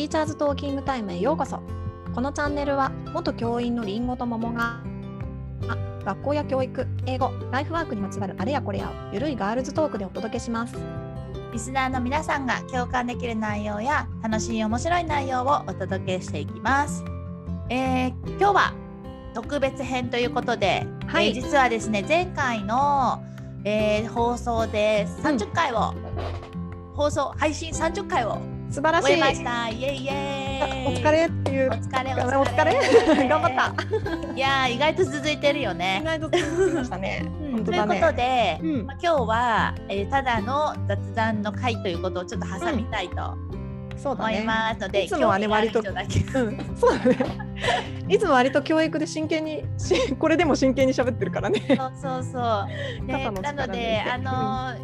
ティーチャーズトーキングタイムへようこそ。このチャンネルは元教員のりんごと桃が学校や教育、英語、ライフワークにまつわるあれやこれやをゆるいガールズトークでお届けします。リスナーの皆さんが共感できる内容や楽しい面白い内容をお届けしていきます。今日は特別編ということで、はい、実はですね前回の、放送で30回を、うん、配信30回を素晴らしい終えました。イエイイエイ。お疲れっていうお疲れ頑張った。いや意外と続いてるよね。意外と続きましたね。本当だね。ということで、まあ、今日は、ただの雑談の回ということをちょっと挟みたいと思いますので、いつもはね割といつも割と教育で真剣にこれでも真剣に喋ってるからね。そう、ね、なので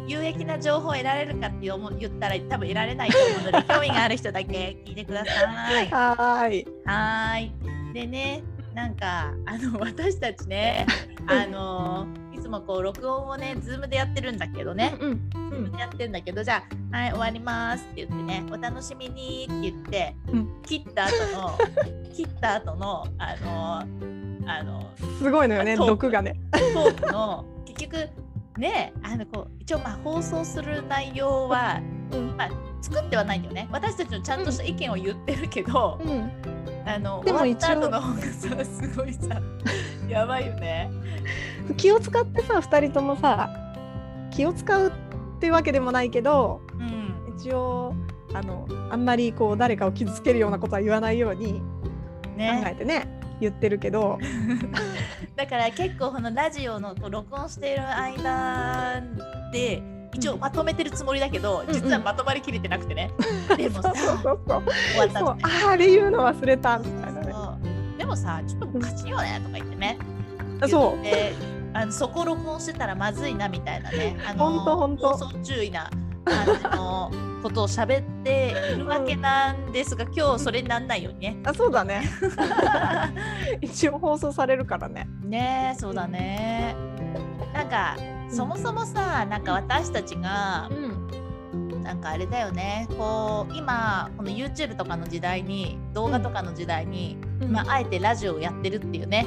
有益な情報を得られるかって言ったら多分得られないと思うので興味がある人だけ聞いてください。はいでね、なんか私たちねいつもこう録音をね Zoom でやってるんだけどね、Zoom でやってるんだけど、じゃあはい終わりますって言ってね、お楽しみにって言って、切った後のすごいのよね毒がね。トークの結局ねこう一応まあ放送する内容は、まあ、作ってはないんだよね。私たちのちゃんとした意見を言ってるけど、でも一応終わった後の方がさすごいさやばいよね。気を使ってさ2人ともさ気を使うっていうわけでもないけど、一応あんまりこう誰かを傷つけるようなことは言わないように考えてね言ってるけどだから結構このラジオのこう録音している間で一応まとめてるつもりだけど、実はまとまりきれてなくてね、でもさあれ言うの忘れたみたいなね。でもさちょっとおかしいよねとか言ってね、そうそこ録音してたらまずいなみたいなね、放送注意な感じのことを喋っているわけなんですが、今日それになんないようにね。そうだね一応放送されるからね。ねそうだね。なんかそもそもさなんか私たちが、なんかあれだよね、こう今この YouTube とかの時代に動画とかの時代に、あえてラジオをやってるっていうね、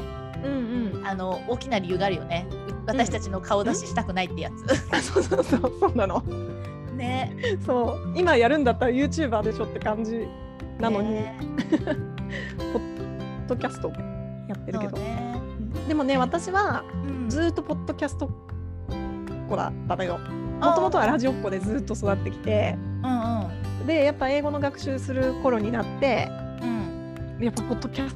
大きな理由があるよね。私たちの顔出ししたくないってやつそうなのね。そう今やるんだったら YouTuber でしょって感じなのに、ポッドキャストやってるけど、でもね私はずっとポッドキャストだったのよ。もともとはラジオっ子でずっと育ってきて、でやっぱ英語の学習する頃になって、やっぱポッドキャ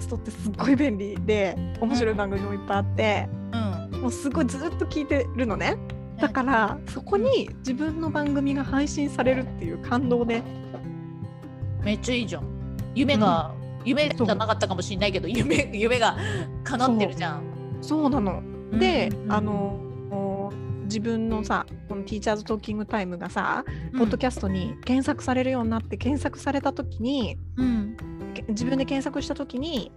ストってすっごい便利で面白い番組もいっぱいあって、もうすごいずっと聞いてるのね。だからそこに自分の番組が配信されるっていう感動で、めっちゃいいじゃん。夢じゃなかったかもしれないけど夢が叶ってるじゃん。そうなの。で、自分のさこのティーチャーズトーキングタイムがさ、ポッドキャストに検索されるようになって、検索された時に、自分で検索した時に、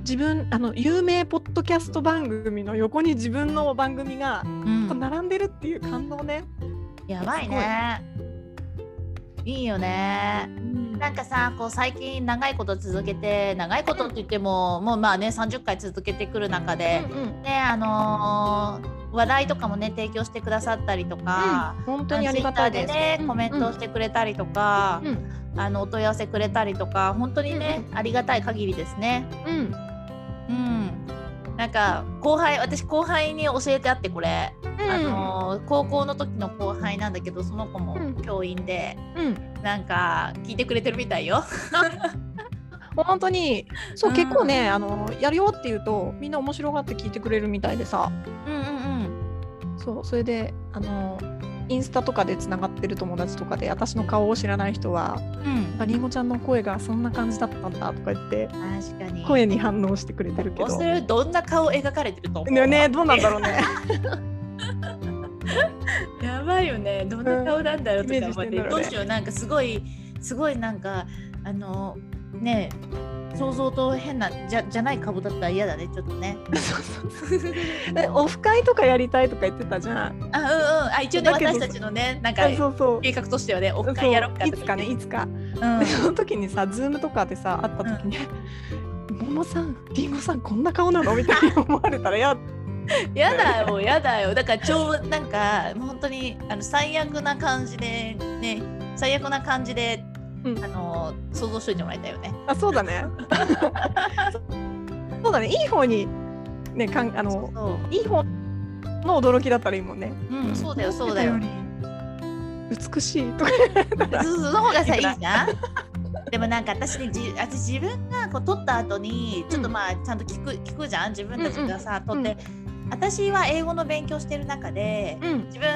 自分有名ポッドキャスト番組の横に自分の番組が、並んでるっていう感動ね。やばいね。いいよね。なんかさこう最近長いことって言っても、もうまあね30回続けてくる中で、ね話題とかもね提供してくださったりとか、本当にありがたいです。Twitterでねコメントしてくれたりとか、お問い合わせくれたりとか、本当にね、ありがたい限りですね。なんか私後輩に教えてあって、これ、高校の時の後輩なんだけど、その子も教員で、なんか聞いてくれてるみたいよ。本当にそう、結構ねやるよって言うとみんな面白がって聞いてくれるみたいでさ、そうそれでインスタとかでつながってる友達とかで私の顔を知らない人は、りんごちゃんの声がそんな感じだったんだとか言って、確かに声に反応してくれてるけど、それどんな顔描かれてると思うね。どうなんだろうねやばいよね。どんな顔なんだろうとか思って、どうしよう。なんかすごいなんかね想像と変なじゃない株だったら嫌だねちょっとねオフ会とかやりたいとか言ってたじゃん。あ、一応ね私たちのねなんか計画としてはねオフ会やろっかとかいつかねいつか、うん、その時にさ Zoom とかでさ会った時に、うん、桃さんりんごさんこんな顔なのみたいに思われたらやだよだからなんか本当に最悪な感じでねうん、想像しといてもらいたいよね。あ、そうだねそうだね、いい方にね、そういい方の驚きだったらいいもんね。うん、そうだよ美しいとかそうその方がさ、いいじゃんでもなんか私ね、自分がこう撮った後にちょっとまあちゃんと聞くじゃん自分たちがさ、撮って、私は英語の勉強してる中で、自分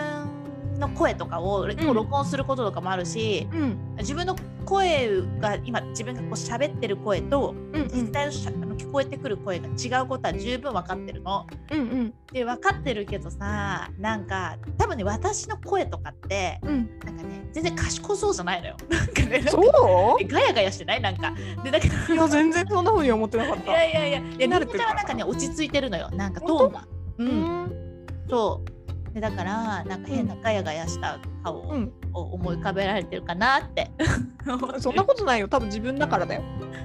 の声とかを録音することとかもあるし、自分の声が今自分がこう喋ってる声と、実際の聞こえてくる声が違うことは十分分かってるの、で分かってるけどさ、なんか多分ね私の声とかって、なんかね全然賢そうじゃないのよなんかねそうガヤガヤしてないなんかでだけどいや全然そんな風に思ってなかったいや慣れてるからなんかね落ち着いてるのよなんかトーンがそうでだからなんか変なガヤガヤした顔を思い浮かべられてるかなって、そんなことないよ多分自分だからだよ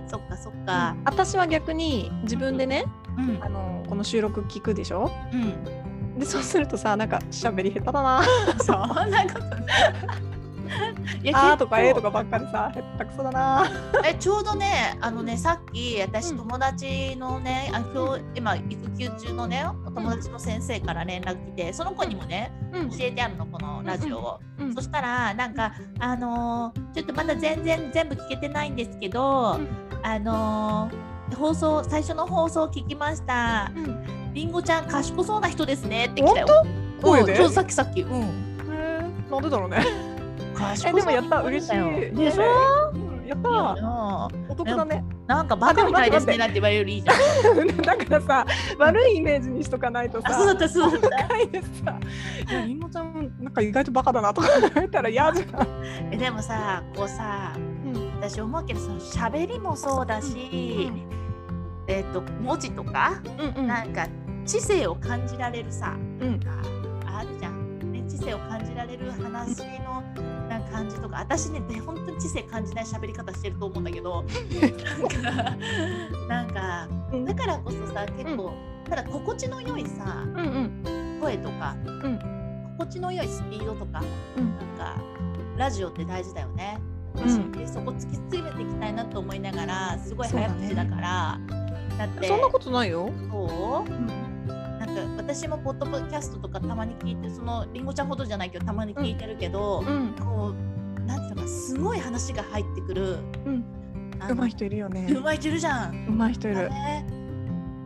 そっか、私は逆に自分でね、この収録聞くでしょ、でそうするとさなんか喋り下手だなそんなことないあーとかえーとかばっかりさ下手くそだなちょうどねさっき私友達のね、今育休中のね友達の先生から連絡来てその子にもね、教えてあるのこのラジオを、そしたらなんかちょっとまだ全部聞けてないんですけど、最初の放送聞きました、りんごちゃん賢そうな人ですねって来たよ。本当？声で？そうさっきなんでだろうね賢そうでもやった嬉しいでしょ、やったお得だね。なんかバカみたいですねなんて言われるよりいいじゃんだからさ悪いイメージにしとかないとさそうだりんごちゃんなんか意外とバカだなとか言われたら嫌じゃんでもさこうさ、私思うけどその喋りもそうだし、文字とか、なんか知性を感じられるさ、あるじゃん、ね、知性を感じられる話の、感じとか私ね本当に知性感じない喋り方してると思うんだけどなんかだからこそさ結構、ただ心地の良いさ、声とか、心地の良いスピードとか、なんかラジオって大事だよね、そこ突き詰めていきたいなと思いながらすごい早口だからだってそんなことないよ。そう、なんか私もポッドキャストとかたまに聞いてそのりんごちゃんほどじゃないけどたまに聞いてるけど、こうなんていうかすごい話が入ってくる、うまい人いるよね。うまい人いるじゃん。うまい人いる、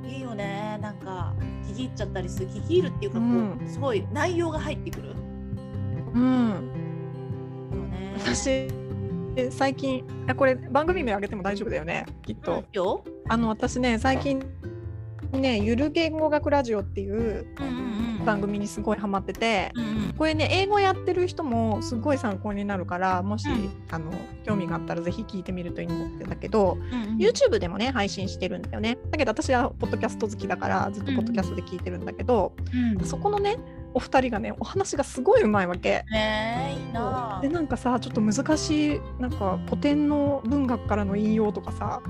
いいよね。なんか聞き入っちゃったりする、聞き入るっていうかこう、すごい内容が入ってくる、私最近これ番組名あげても大丈夫だよねきっと、私ね最近ね、ゆる言語学ラジオっていう番組にすごいハマってて、これね英語やってる人もすごい参考になるからもし、興味があったらぜひ聞いてみるといいんだけど、YouTube でもね配信してるんだよね。だけど私はポッドキャスト好きだからずっとポッドキャストで聞いてるんだけど、そこのねお二人がねお話がすごいうまいわけ、いいなでなんかさちょっと難しいなんか古典の文学からの引用とかさ、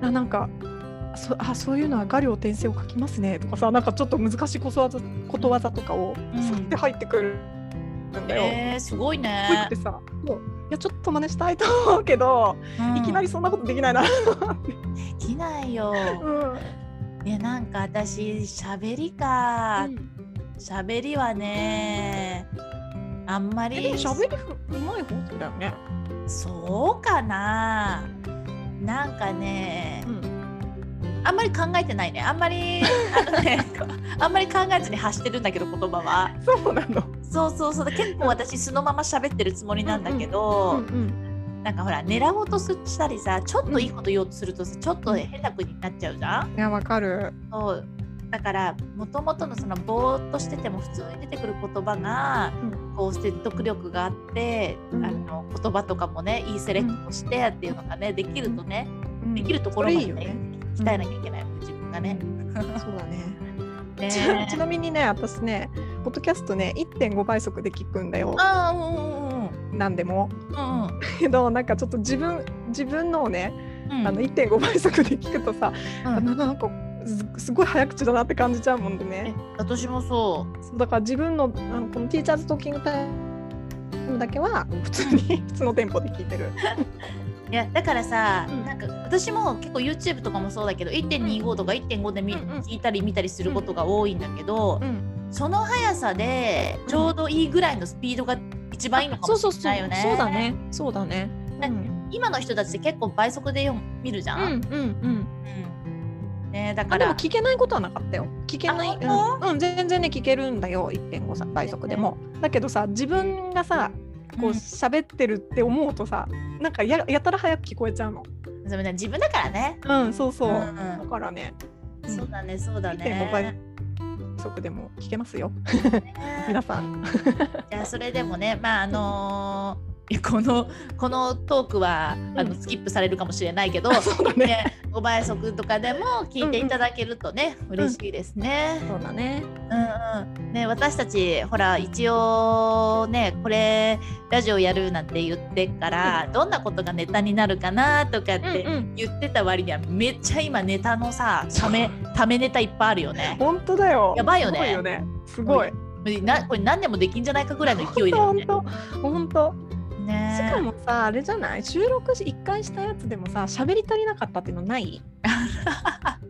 なんかそういうのは画量転生を書きますねとかさなんかちょっと難しいことわざとかをさって入ってくるんだよ、すごいね。こうってさもういやちょっと真似したいと思うけど、いきなりそんなことできないなできないよ、いやなんか私喋りはねあんまりでも喋りうまい方だよね。そうかな、なんかね、あんまり考えてないね。あんまり考えずに発してるんだけど言葉は。そうなの。そう結構私そのまま喋ってるつもりなんだけど、なんかほら狙おうとしたりさちょっといいこと言おうとするとさちょっと変な風になっちゃうじゃん。いやわかる。そうだから元々のそのぼーっとしてても普通に出てくる言葉が、こう説得力があって、言葉とかもねいいセレクトしてっていうのがねできるとね。できるところまで、ね、うん、鍛えなきゃいけない、うん、自分がね。そうだね。ちなみにね、私ね、ポッドキャストね 1.5 倍速で聞くんだよ。ああ、うんうん、何でも。うんうん、けどなんかちょっと自分のをね、うん、1.5 倍速で聞くとさ、うん、なんかすごい早口だなって感じちゃうもんでね。私もそう。だから自分のこのティーチャーズトーキングタイムだけは普通のテンポで聞いてる。いやだからさ、うん、なんか私も結構 YouTube とかもそうだけど 1.25 とか 1.5 で聞いたり見たりすることが多いんだけど、うんうん、その速さでちょうどいいぐらいのスピードが一番いいのかもしれないよね。そうだね、そうだね。うん、今の人たちって結構倍速で見るじゃん。うんうんうんうん、ね、だからでも聞けないことはなかったよ。聞けない、うんうん、全然ね聞けるんだよ 1.5 倍速でも。だけどさ、自分がさこう喋ってるって思うとさ、なんか やたら早く聞こえちゃうの。でもね、自分だからね。うん、そうそう、うんうん、だからね、そうだね、そうだね、1.5 倍速でも聞けますよ皆さんじゃあそれでもね、まあこのトークはうん、スキップされるかもしれないけど、ね、5倍速とかでも聞いていただけるとね、うんうん、嬉しいですね。そうだね。うんうん、ね、私たちほら一応ねこれラジオやるなんて言ってから、うん、どんなことがネタになるかなとかって言ってた割には、めっちゃ今ネタのさためネタいっぱいあるよね。本当だよ。やばいよね。すごいよね。すごい。これ何年もできんじゃないかぐらいの勢いだよね。本当。ね、しかもさ、あれじゃない、収録1回したやつでもさ、喋り足りなかったっていうのないあの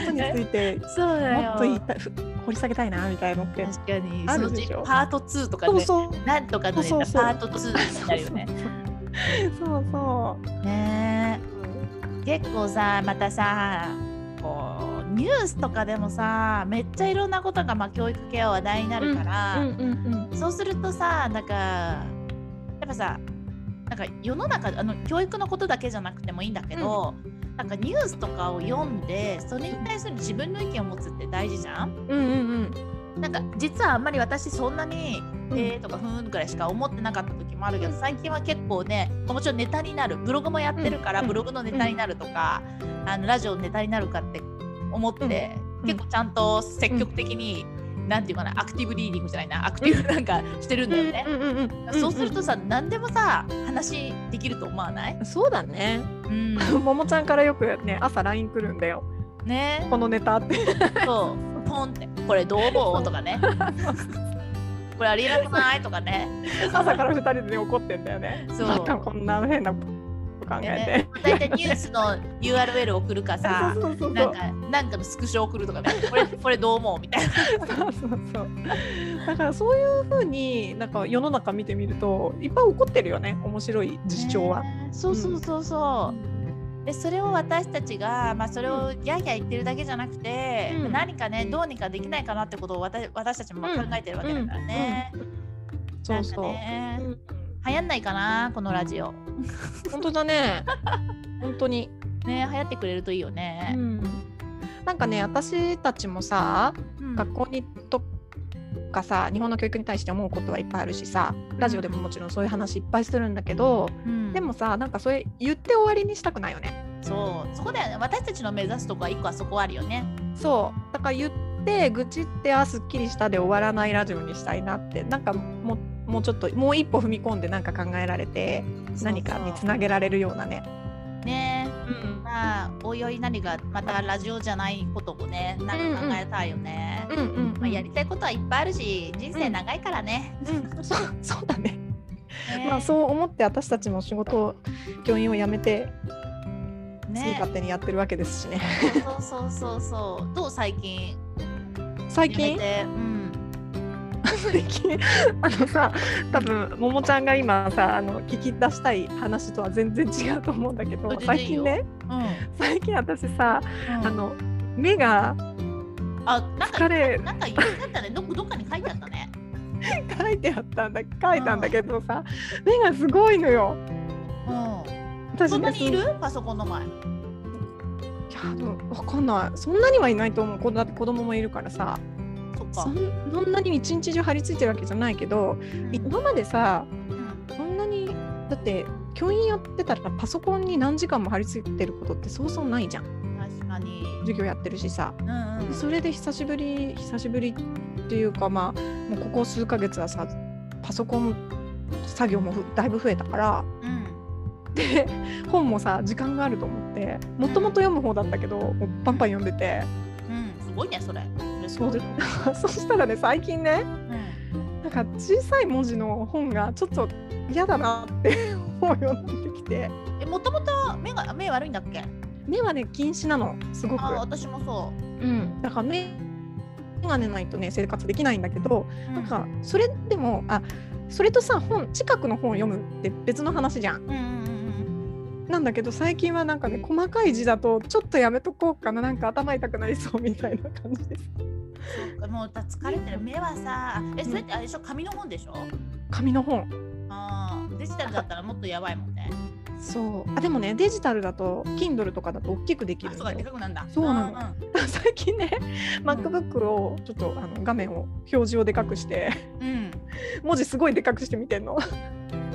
ことについてそうだよ、もっと掘り下げたいなみたいなのって、確かにあるでしょ。そのパート2とかね、なんとかのネタパート2になるよね。そうそう、ね、結構さ、またさこうニュースとかでもさ、めっちゃいろんなことが、まあ、教育系は話題になるから、うんうんうん、そうするとさ、なんかやっぱさ、なんか世の中教育のことだけじゃなくてもいいんだけど、うん、なんかニュースとかを読んでそれに対する自分の意見を持つって大事じゃん。うんうんうん、なんか実はあんまり私そんなに、うん、とかふーんくらいしか思ってなかった時もあるけど、最近は結構ね、もちろんネタになる、ブログもやってるから、ブログのネタになるとか、ラジオのネタになるかって思って、結構ちゃんと積極的に、なんていうかな、アクティブリーディングじゃないな、アクティブなんかしてるんだよね。そうするとさ、何でもさ話できると思わない？そうだね。うん、ももちゃんからよくね、朝 LINE 来るんだよね、このネタってそうポンって、これどう思うとかねこれありえなくないとかね朝から2人で、ね、怒ってんだよね。そう、またこんな変な考えて、ね、大体ニュースの URL 送るかさなんかのスクショ送るとかね、これどう思うみたいなそうだからそういう風になんか世の中見てみるといっぱい起こってるよね、面白い事象は。そうそうそうそう、でそれを私たちが、まあ、それをギャーギャー言ってるだけじゃなくて、うん、何かねどうにかできないかなってことを 私たちも考えてるわけだからね。そうそう、流行んないかなこのラジオ本当だね本当にね、流行ってくれるといいよね。うん、なんかね、私たちもさ、うん、学校にとかさ、日本の教育に対して思うことはいっぱいあるしさ、ラジオでももちろんそういう話いっぱいするんだけど、うん、でもさ、なんかそれ言って終わりにしたくないよね。そう、そこだよね。私たちの目指すとこは一個はそこあるよね。そう、だから言って愚痴って、あ、すっきりしたで終わらないラジオにしたいなって、なんかもうちょっと、もう一歩踏み込んで何か考えられて、何かにつなげられるようなね。ねえ、うん、まあおいおい何かまたラジオじゃないこともね、なんか考えたいよね。うんうん、まあ、やりたいことはいっぱいあるし、人生長いからね。うんうん、そうだね。まあそう思って私たちも仕事を、教員を辞めて、ね、勝手にやってるわけですしね。そうそうそう。どう最近？さ、多分ももちゃんが今さ聞き出したい話とは全然違うと思うんだけど、最近ね、うん、最近私さ、うん、目が疲れ、なんか言ったねどっかに書いてあったね書いたんだけどさ、目がすごいのよ。うん、私ね、そんなにいる？パソコンの前。いや、分かんない、そんなにはいないと思う。だって子供もいるからさ。そんなに一日中張り付いてるわけじゃないけど、今までさ、そんなにだって教員やってたらパソコンに何時間も張り付いてることってそうそうないじゃん。確かに授業やってるしさ、うんうん、それで久しぶりっていうか、まあもうここ数ヶ月はさパソコン作業もだいぶ増えたから、うん、で本もさ時間があると思ってもともと読む方だったけど、もうバンバン読んでて、うん、すごいねそれそしたらね最近ね、うん、なんか小さい文字の本がちょっと嫌だなって本を読んできて、もともと目悪いんだっけ？目はね近視なのすごく。あ、私もそう、うん、だから目がねないとね生活できないんだけど、うん、なんかそれでもそれとさ近くの本を読むって別の話じゃん、うんうんうん、なんだけど最近はなんかね細かい字だとちょっとやめとこうかな、なんか頭痛くなりそうみたいな感じです。そうか、もう疲れてる目はさ、それってあれでしょ、紙の本でしょ？紙の本。あ、デジタルだったらもっとやばいもんね。そう、でもねデジタルだと Kindle とかだと大きくできるんで。あ、そうか、でかくなんだ。そうなの、うん、最近ね MacBook をちょっと画面を表示をでかくして、うん、文字すごいでかくして見てんの。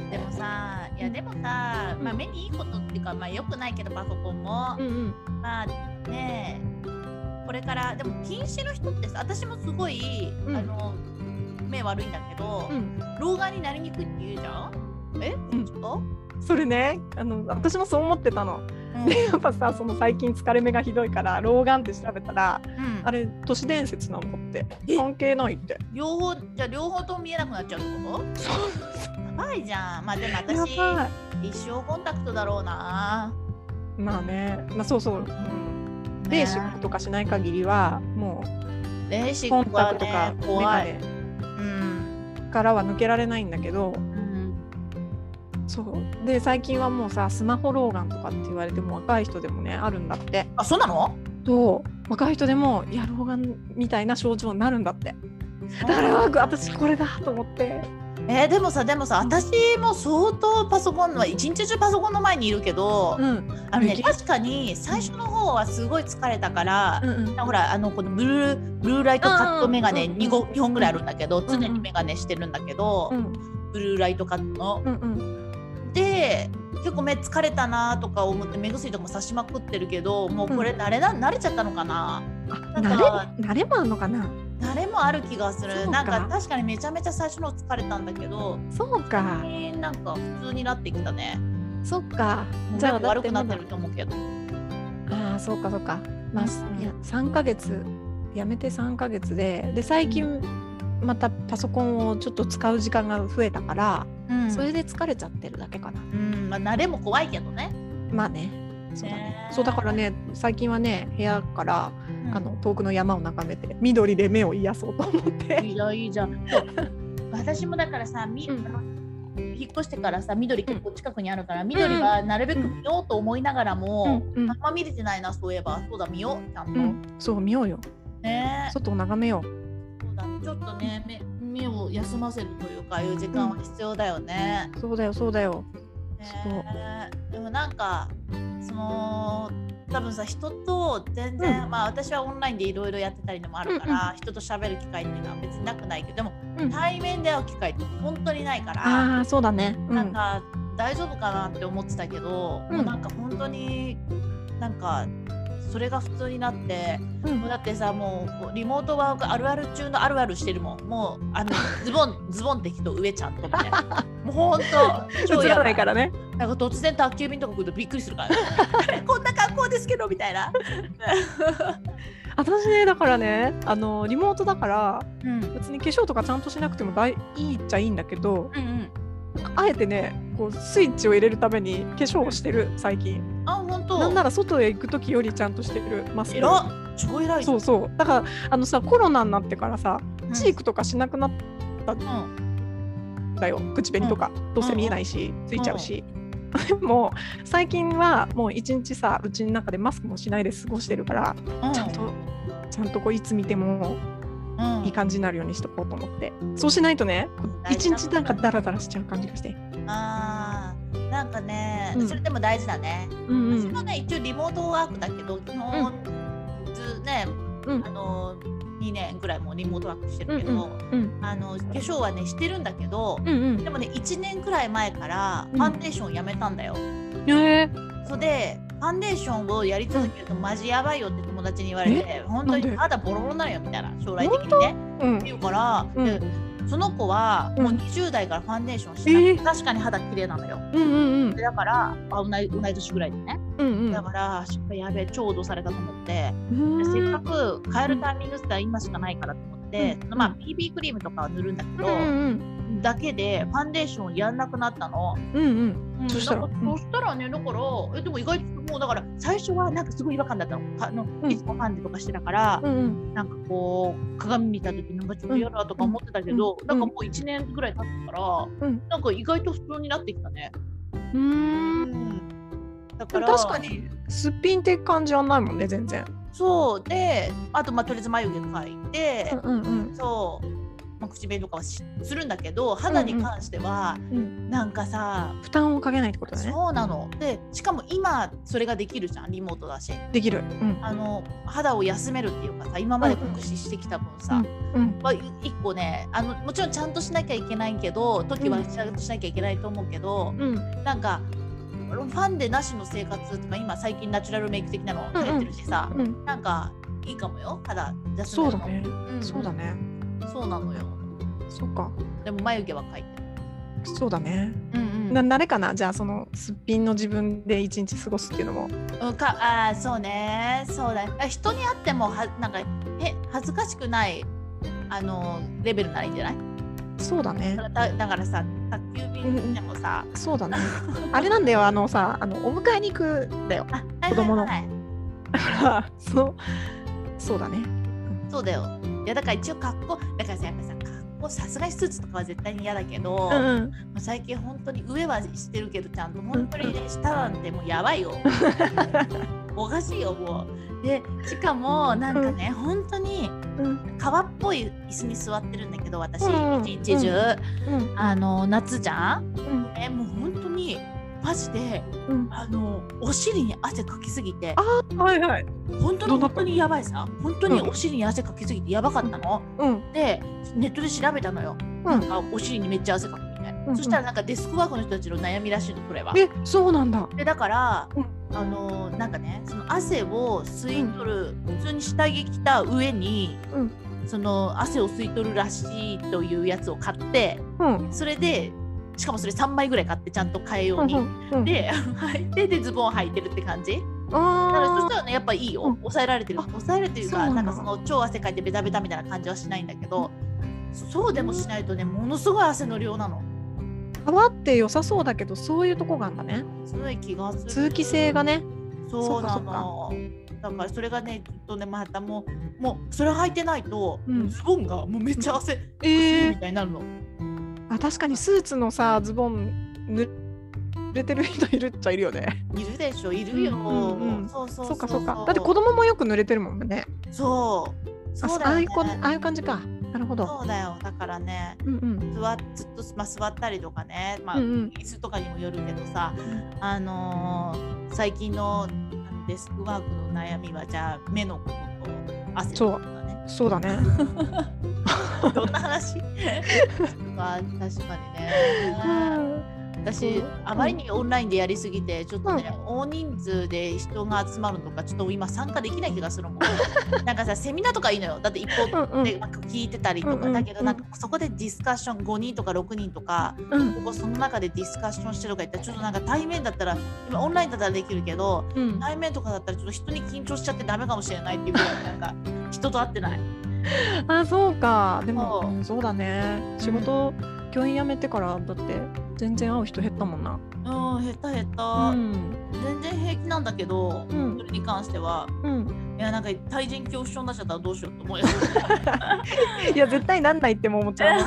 でもさ、いやでもさ、まあ、目にいいことっていうか、まあ、良くないけどパソコンも、うんうん、まあねこれからでも近視の人ってさ、私もすごい、うん、目悪いんだけど、うん、老眼になりにくいって言うじゃん。それね、私もそう思ってたの、うん、でやっぱさその最近疲れ目がひどいから老眼って調べたら、うん、あれ都市伝説なのって関係ないって。両方とも見えなくなっちゃうってこと？そうやばいじゃん。まあでも私一生コンタクトだろうな。まあね、まあそうそう、うんね、レーシックとかしない限りはもうレーシックは、ね、コンタクトとかメガネ、うん、からは抜けられないんだけど、そうで最近はもうさスマホ老眼とかって言われても若い人でもねあるんだって。あ、そうなの？そう若い人でもいや老眼みたいな症状になるんだって。だから私これだと思って。でもさ私も相当パソコンは一日中パソコンの前にいるけど、うんね、確かに最初の方はすごい疲れたから、うんうん、ほらこのブルーライトカットメガネ2本ぐらいあるんだけど、常にメガネしてるんだけど、うん、ブルーライトカットの、うんうんで結構目疲れたなとか思って目薬とかもさしまくってるけど、もうこれ慣れちゃったのかな。慣れもあるのかな。慣れもある気がする。なんか確かにめちゃめちゃ最初の疲れたんだけど、そうか、なんか普通になってきたね。そっか、じゃあ悪くなってると思うけど。あ、そうかそうか、まあ、いや3ヶ月やめて3ヶ月で最近、うんまたパソコンをちょっと使う時間が増えたから、うん、それで疲れちゃってるだけかな、うんまあ、慣れも怖いけどね。まあね、そうだね。そうだからね最近はね部屋から、うん、遠くの山を眺めて緑で目を癒そうと思って。いいじゃん。私もだからさ、引っ越してからさ緑結構近くにあるから、うん、緑はなるべく見ようと思いながらも、うん、あんま見れてないな。そういえばそうだ、見ようちゃんと、うん、そう見ようよ、外を眺めよう。ちょっとね 目を休ませるというか、ああいう時間は必要だよね、うん、そうだよ、そうでもなんかその多分さ人と全然、うん、まあ私はオンラインでいろいろやってたりのもあるから、うんうん、人と喋る機会っていうのは別になくないけど、でも、うん、対面で会う機会って本当にないから。あ、そうだね、うん、なんか大丈夫かなって思ってたけど、うん、もうなんか本当になんかそれが普通になって、うん、もうだってさもうリモートワークあるある中のあるあるしてるもん。もうズボンって人上ちゃんとみたいな。もうほんと超やばい。映らないからね。なんか突然宅急便とか来るとびっくりするから、ね、こんな格好ですけどみたいな。私ねだからねリモートだから、うん、別に化粧とかちゃんとしなくてもいいっちゃいいんだけど、うんうん、あえてねこうスイッチを入れるために化粧をしてる最近。なんなら外へ行くときよりちゃんとしてるマスク。超偉い。そうそう。だからさコロナになってからさ、うん、チークとかしなくなった、うん、だよ。口紅とか、うん、どうせ見えないし、うん、ついちゃうし。うん、でも最近はもう一日さうちの中でマスクもしないで過ごしてるから、うん、ちゃんとこういつ見てもいい感じになるようにしとこうと思って。そうしないとね一日なんかダラダラしちゃう感じがして。なんかね、うん、それでも大事だね、うんうん、私もね一応リモートワークだけど基本、うんねうん、2年ぐらいもうリモートワークしてるけど、化粧はねしてるんだけど、でもね1年くらい前からファンデーションをやめたんだよ。それでファンデーションをやり続けるとマジやばいよって友達に言われて、本当に肌ボロボロになるよみたいな、将来的にね、って言うから、その子はもう20代からファンデーションして、確かに肌綺麗なのよ、だから同い年ぐらいでね、だからしっかりやべえ超脅されたと思って、せっかく変えるタイミングが今しかないからと思って、まあ、BB クリームとかは塗るんだけど、だけでファンデーションやんなくなったの。そしたらね、だからでも意外ともうだから最初はなんかすごい違和感だったの、いつもファンデとかしてたから、なんかこう鏡見た時なんかちょっと嫌だとか思ってたけど、なんかもう1年ぐらい経ったから、なんか意外と普通になってきたね。だから確かにすっぴんって感じはないもんね、全然。そうで、あとまあとりあえず眉毛描いて、そう。まあ、口紅とかはするんだけど、肌に関してはなんかさ、負担をかけないってことだね。そうなの。でしかも今それができるじゃん、リモートだしできる、肌を休めるっていうかさ、今まで酷使してきた分さ、一個ね、もちろんちゃんとしなきゃいけないけど、時はちゃんとしなきゃいけないと思うけど、なんかファンデなしの生活とか今最近ナチュラルメイク的なの流行ってるしさ、なんかいいかもよ、肌休めるの。そうだねそうなのよ。そっか。でも眉毛は描いてる。そうだね。慣れかな。じゃあそのすっぴんの自分で一日過ごすっていうのも。そうね。そうだね。人に会ってもなんか恥ずかしくないレベルならいいんじゃない？そうだね。だからさ、宅急便でもさ、そうだね。あれなんだよ、お迎えに行くんだよ。子供の。だからそうだね。そうだよ。いやだから一応格好だからさ、やっぱさ格好さすがにスーツとかは絶対に嫌だけど、最近本当に上はしてるけど、ちゃんと本当に下なんてもうやばいよおかしいよもう。でしかもなんかね、本当に革っぽい椅子に座ってるんだけど、私一日中夏じゃん、もう本当にマジで、お尻に汗かきすぎて、本当にやばいさ、本当にお尻に汗かきすぎてやばかったの、でネットで調べたのよ、なんかお尻にめっちゃ汗かくみたいな、そしたらなんかデスクワークの人たちの悩みらしいの、これは。そうなんだ。でだから、なんかね、その汗を吸い取る、普通に下着着た上に、その汗を吸い取るらしいというやつを買って、それでしかもそれ3枚ぐらい買ってちゃんと買えように、でズボン履いてるって感じ。だからそしたらね、やっぱいいよ、抑えられてる、抑えられてるから、なんかその超汗かいてベタベタみたいな感じはしないんだけど、そうでもしないとね、ものすごい汗の量なの。革って良さそうだけど、そういうとこがあんだね。そういう気がする。通気性がね。そうなの。だからそれがね、ちょっとね、またもうそれ履いてないと、ズボンがもうめっちゃ汗みたいになるの。確かにスーツのさ、ズボン濡れてる人いるっちゃいるよね。いるでしょ、いるよ。そうかそうか。だって子供もよく濡れてるもんね。そうだよね。ああいう感じか。なるほど。そうだよ。だからね、ずっと座ったりとかね、椅子とかにもよるけどさ、最近のデスクワークの悩みは、じゃあ目のことと汗とかね。そうだね。どんな話確かにね。私あまりにオンラインでやりすぎて、ちょっとね、大人数で人が集まるとかちょっと今参加できない気がするもんなんかさ、セミナーとかいいのよ、だって一方で聞いてたりとかだけど、なんかそこでディスカッション5人とか6人とか、その中でディスカッションしてるとか言ったら、ちょっとなんか対面だったら、今オンラインだったらできるけど、対面とかだったらちょっと人に緊張しちゃってダメかもしれないっていうぐらい、なんか人と会ってないそうか。でもそうだね、仕事教員辞めてからだって全然会う人減ったもんな。減った、全然平気なんだけど、それに関しては、いやなんか対人恐怖症になっちゃったらどうしようと思うよいや絶対なんないっても思っちゃう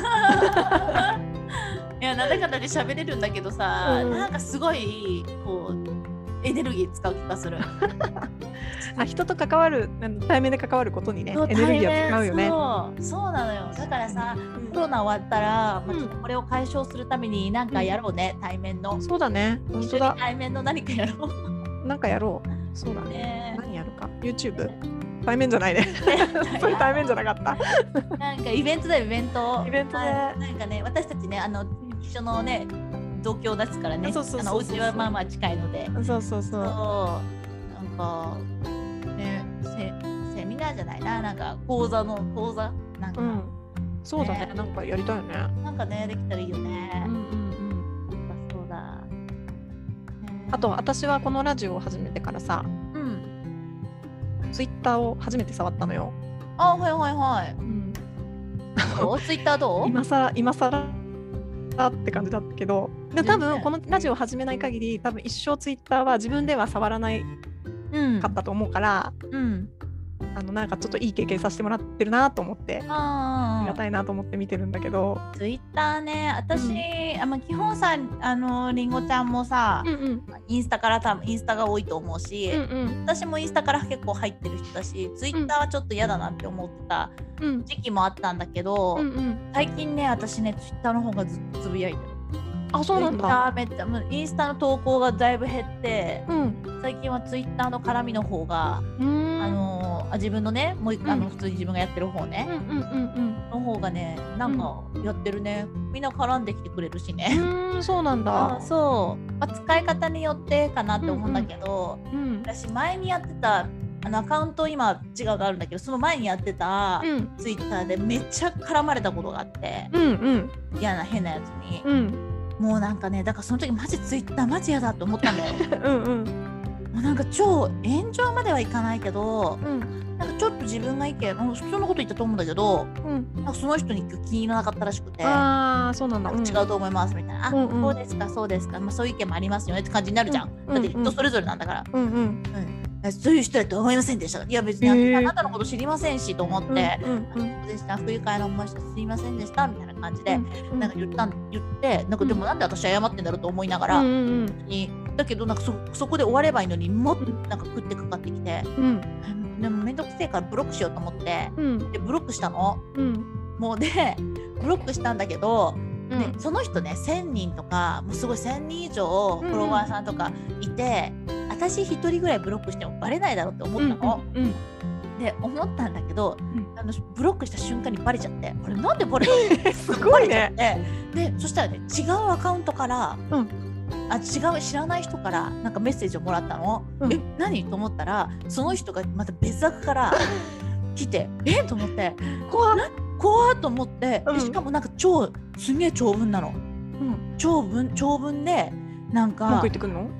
いやなんだかんだで喋れるんだけどさ、なんかすごいこうエネルギー使う気がする人と関わる、対面で関わることにね、エネルギーを使うよね。そうなのよ。だからさ、コロナ終わったら、これを解消するために何かやろうね、対面の。そうだね。本当だ。対面の何かやろう。そうだね。何やるか。YouTube。対面じゃないねそれ対面じゃなかったなんかイベントだよ、イベントで、なんかね、私たちね、一緒のね同郷だっすからね、お家はまあまあ近いので、そうなんかね、セミナーじゃないな、なんか講座なんか、うん、そうだね、なんかやりたいよね、なんかねできたらいいよね、そうだ、あと私はこのラジオを始めてからさ、ツイッターを初めて触ったのよ。あ、はいはいはい。うん、ツイッターどう？今更って感じだったけど、で多分このラジオを始めない限り、多分一生ツイッターは自分では触らないかったと思うから、うん、なんかちょっといい経験させてもらってるなと思って、ありがたいなと思って見てるんだけど。ツイッターね、私、まあ基本さ、りんごちゃんもさ、インスタから多分インスタが多いと思うし、私もインスタから結構入ってる人だし、ツイッターはちょっと嫌だなって思ってた時期もあったんだけど、最近ね、私ねツイッターの方がずっとつぶやいてる。あ、そうなんだ。インスタの投稿がだいぶ減って、最近はツイッターの絡みの方が、自分のね、もう普通に自分がやってる方ね、の方がね、なんかやってるね、みんな絡んできてくれるしね。そうなんだ。そう、まあ、使い方によってかなって思うんだけど、私前にやってたアカウント、今違うがあるんだけど、その前にやってたツイッターでめっちゃ絡まれたことがあって、嫌な変なやつに、もうなんかね、だからその時マジツイッターマジやだって思ったんだよもうなんか超炎上まではいかないけど、なんかちょっと自分が意見、普通のこと言ったと思うんだけど、なんかその人に気に入らなかったらしくて、ああそうなんだ、違うと思いますみたいな、あ、そうですかそうですか、まあ、そういう意見もありますよねって感じになるじゃん、だって人それぞれなんだから、そういう人だと思いませんでした、いや別にあなたのこと知りませんしと思って、そうでした不愉快な思いしてすいませんでしたみたいな感じでなんか言ってなんかでもなんで私謝ってんだろうと思いながら、だけどなんか そこで終わればいいのに、もっとなんか食ってかかってきて、でもめんどくせえからブロックしようと思って、でブロックしたの、もうねブロックしたんだけど、でその人ね1000人とかもうすごい1000人以上フォロワーさんとかいて、私一人ぐらいブロックしてもバレないだろうって思ったの、で思ったんだけど、ブロックした瞬間にバレちゃって、あれなんでバレたのすごいねでそしたらね違うアカウントから、違う知らない人からなんかメッセージをもらったの、え何と思ったらその人がまた別枠から来てえと思って、怖っと思って、しかもなんかすげえ長文なの、長文でなんか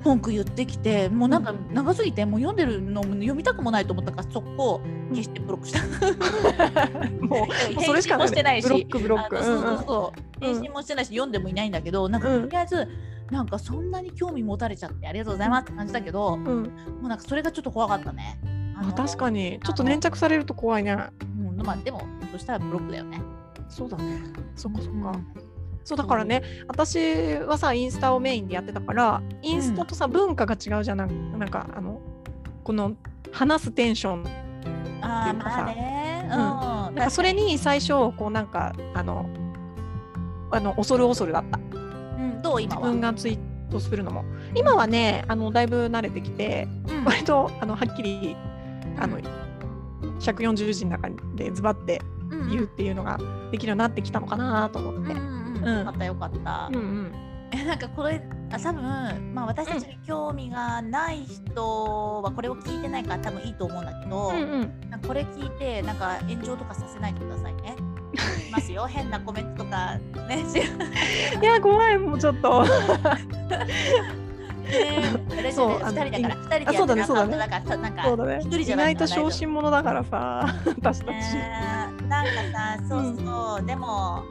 文句言ってきて、もうなんか長すぎてもう読んでるのも読みたくもないと思ったから、そこを消してブロックした、もうそれしかない、ね、返信もしてないしブロック返信もしてないし読んでもいないんだけど、なんかとりあえず、なんかそんなに興味持たれちゃってありがとうございますって感じだけど、もうなんかそれがちょっと怖かったね。確かにちょっと粘着されると怖いね。まあでもそしたらブロックだよね。そうだね。そっか。そうだからね、私はさインスタをメインでやってたから、インスタとさ、文化が違うじゃん、なんかこの話すテンションっていうかさ、なんかそれに最初こうなんか恐るだった。どう今は自分がツイートするのも今はねだいぶ慣れてきて、割とはっきり140字の中でズバって言うっていうのができるようになってきたのかなと思って、よかった、なんかこれ多分、まあ、私たちに興味がない人はこれを聞いてないから多分いいと思うんだけど、なんかこれ聞いてなんか炎上とかさせないでくださいねますよ変なコメントとかねいや怖い、もうちょっとそう2人だから2人でやってるアカウントだからなんか1人じゃないと小心者だからさ私たちなんかさ、そうでも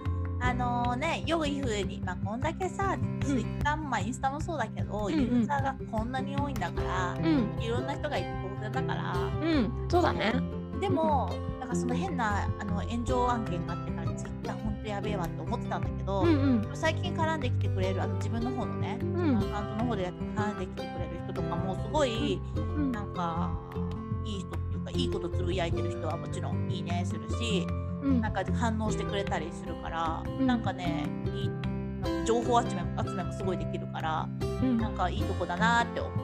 ね、よくいうふうに、まあ、こんだけさツイッター、まあインスタもそうだけど、ユーザーがこんなに多いんだから、いろんな人がいる当然だから、そうだね。でもなんかその変な炎上案件があってからツイッター本当やべえわって思ってたんだけど、最近絡んできてくれる自分の方のね、アカウントの方で絡んできてくれる人とかもすごい、なんかいい人っていうかいいことつぶやいてる人はもちろんいいねするし。なんか反応してくれたりするから、なんかねいい情報集めもすごいできるから、なんかいいとこだなって思っ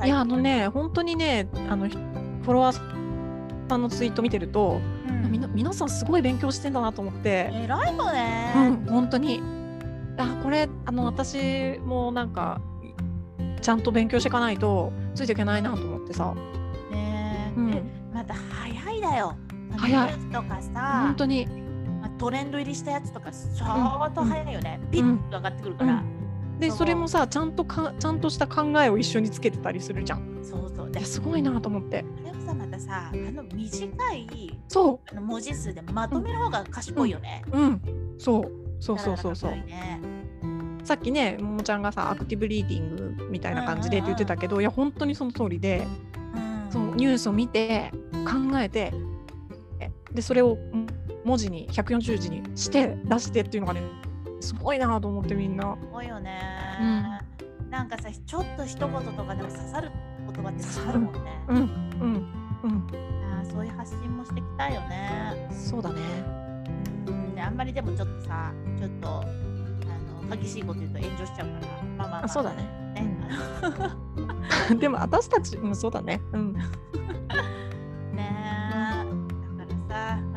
て。いや本当にねフォロワー方のツイート見てると、うん、皆さんすごい勉強してんだなと思って偉いよね、うん、本当にこれ私もなんかちゃんと勉強していかないとついていけないなと思ってさ、ねえ、うん、また早いだよ早いとかさ本当にトレンド入りしたやつとか相当早いよね、うん、ピッと上がってくるから、うん、でそれもさちゃんとした考えを一緒につけてたりするじゃん。そうそう、すごいなと思って。あれはさまたさ短いそう文字数でまとめる方が賢いよね、うんうん、そう、ね、さっきねももちゃんがさアクティブリーディングみたいな感じでって言ってたけど、いや本当にその通りで、そのニュースを見て考えてでそれを文字に140字にして出してっていうのがねすごいなと思ってみんなすごいよね、うん、なんかさちょっと一言とかでも刺さる言葉って刺さるもんね、うんうんうん、そういう発信もしていきたいよね。そうだね、うん、あんまりでもちょっとさちょっと激しいこと言うと炎上しちゃうからまあそうだね、うん、でも私たちもそうだね、うん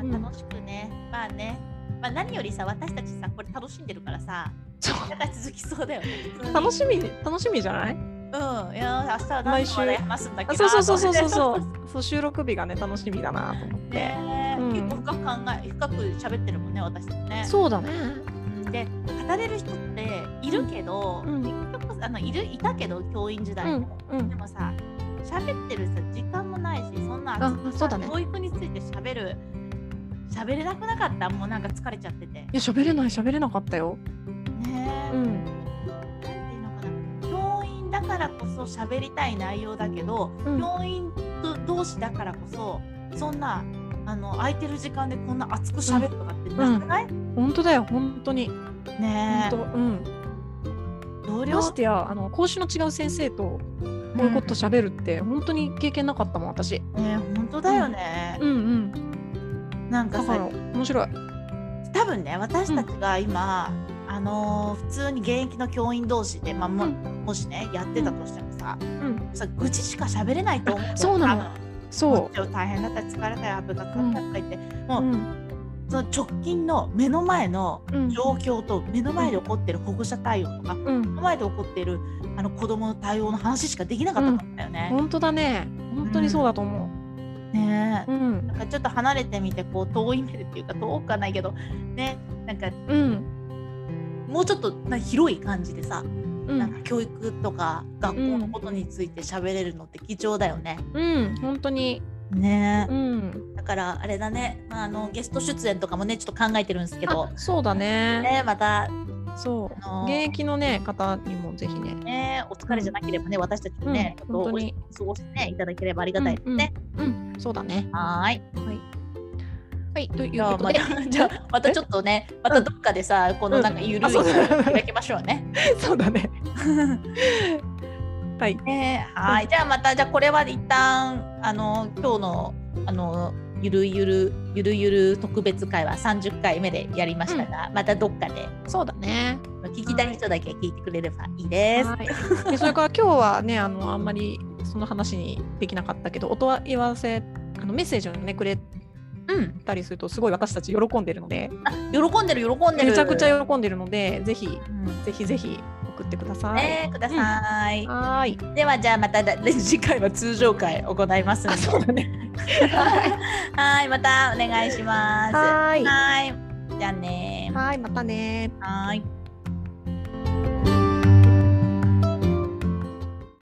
楽しくね、まあね、まあ、何よりさ私たちさこれ楽しんでるからさ続きそうだよね。楽しみじゃない？うん、いや明日は何の話題話すんだっけな。そう収録日がね楽しみだなと思って、ね、うん、結構深く喋ってるもんね私たちね。そうだね。で語れる人っているけど、うん、結局いたけど教員時代も、うんうん、でもさ喋ってるさ時間もないしそんなそうだね教育について喋れなくなかった。もうなんか疲れちゃってて。いや喋れなかったよね。え、うん、なんていうのかな、教員だからこそ喋りたい内容だけど、うん、教員同士だからこそそんな空いてる時間でこんな熱く喋るとかってなくない？うんうん、本当だよ本当にねえ本当、うん、同僚ましてや講師の違う先生とこういうこと喋るって本当に経験なかったもん私。ねえ本当だよね、うん、うんうんなんかさ面白い。多分ね私たちが今、うん、普通に現役の教員同士で、まあうん、もしねやってたとしてもさ、うん、さ愚痴しか喋れないと思う。そうなの。そう。大変だったり疲れたりあぶがつったとか言って、うん、もう、うん、その直近の目の前の状況と、うん、目の前で起こってる保護者対応とか、うん、目の前で起こってる子供の対応の話しかできなかったんだよね、うん。本当だね。本当にそうだと思う。うんねえ、うん、なんかちょっと離れてみてこう遠い目でっていうか遠くはないけどねなんか、うん、もうちょっと広い感じでさ、うん、なんか教育とか学校のことについて喋れるのって貴重だよね。うん本当にねえ、うん、だからあれだね、まあ、ゲスト出演とかもねちょっと考えてるんですけど。そうだ ねまたそう現役の、ね、方にもぜひ ねお疲れじゃなければね私たちもね、うん、本当に過ごして、ね、いただければありがたいですね、うんうんうんそうだね。はいということでじゃあまたちょっとねまたどっかでさ、うん、このなんか緩いのを開きましょうね。そうだね。はい。はいじゃあまたじゃあこれは一旦今日のゆるゆる特別会は30回目でやりましたが、うん、またどっかでそうだね聞きたい人だけ聞いてくれればいいです。はいでそれから今日はねあんまりその話にできなかったけどお問い合わせメッセージをねくれたりするとすごい私たち喜んでるので、うん、喜んでるめちゃくちゃ喜んでるのでぜひ、うん、ぜひ送ってください、ください、うん、はいではじゃあまた次回は通常回行いますのでそうだねはいまたお願いします。はいじゃあねはいまたねはい。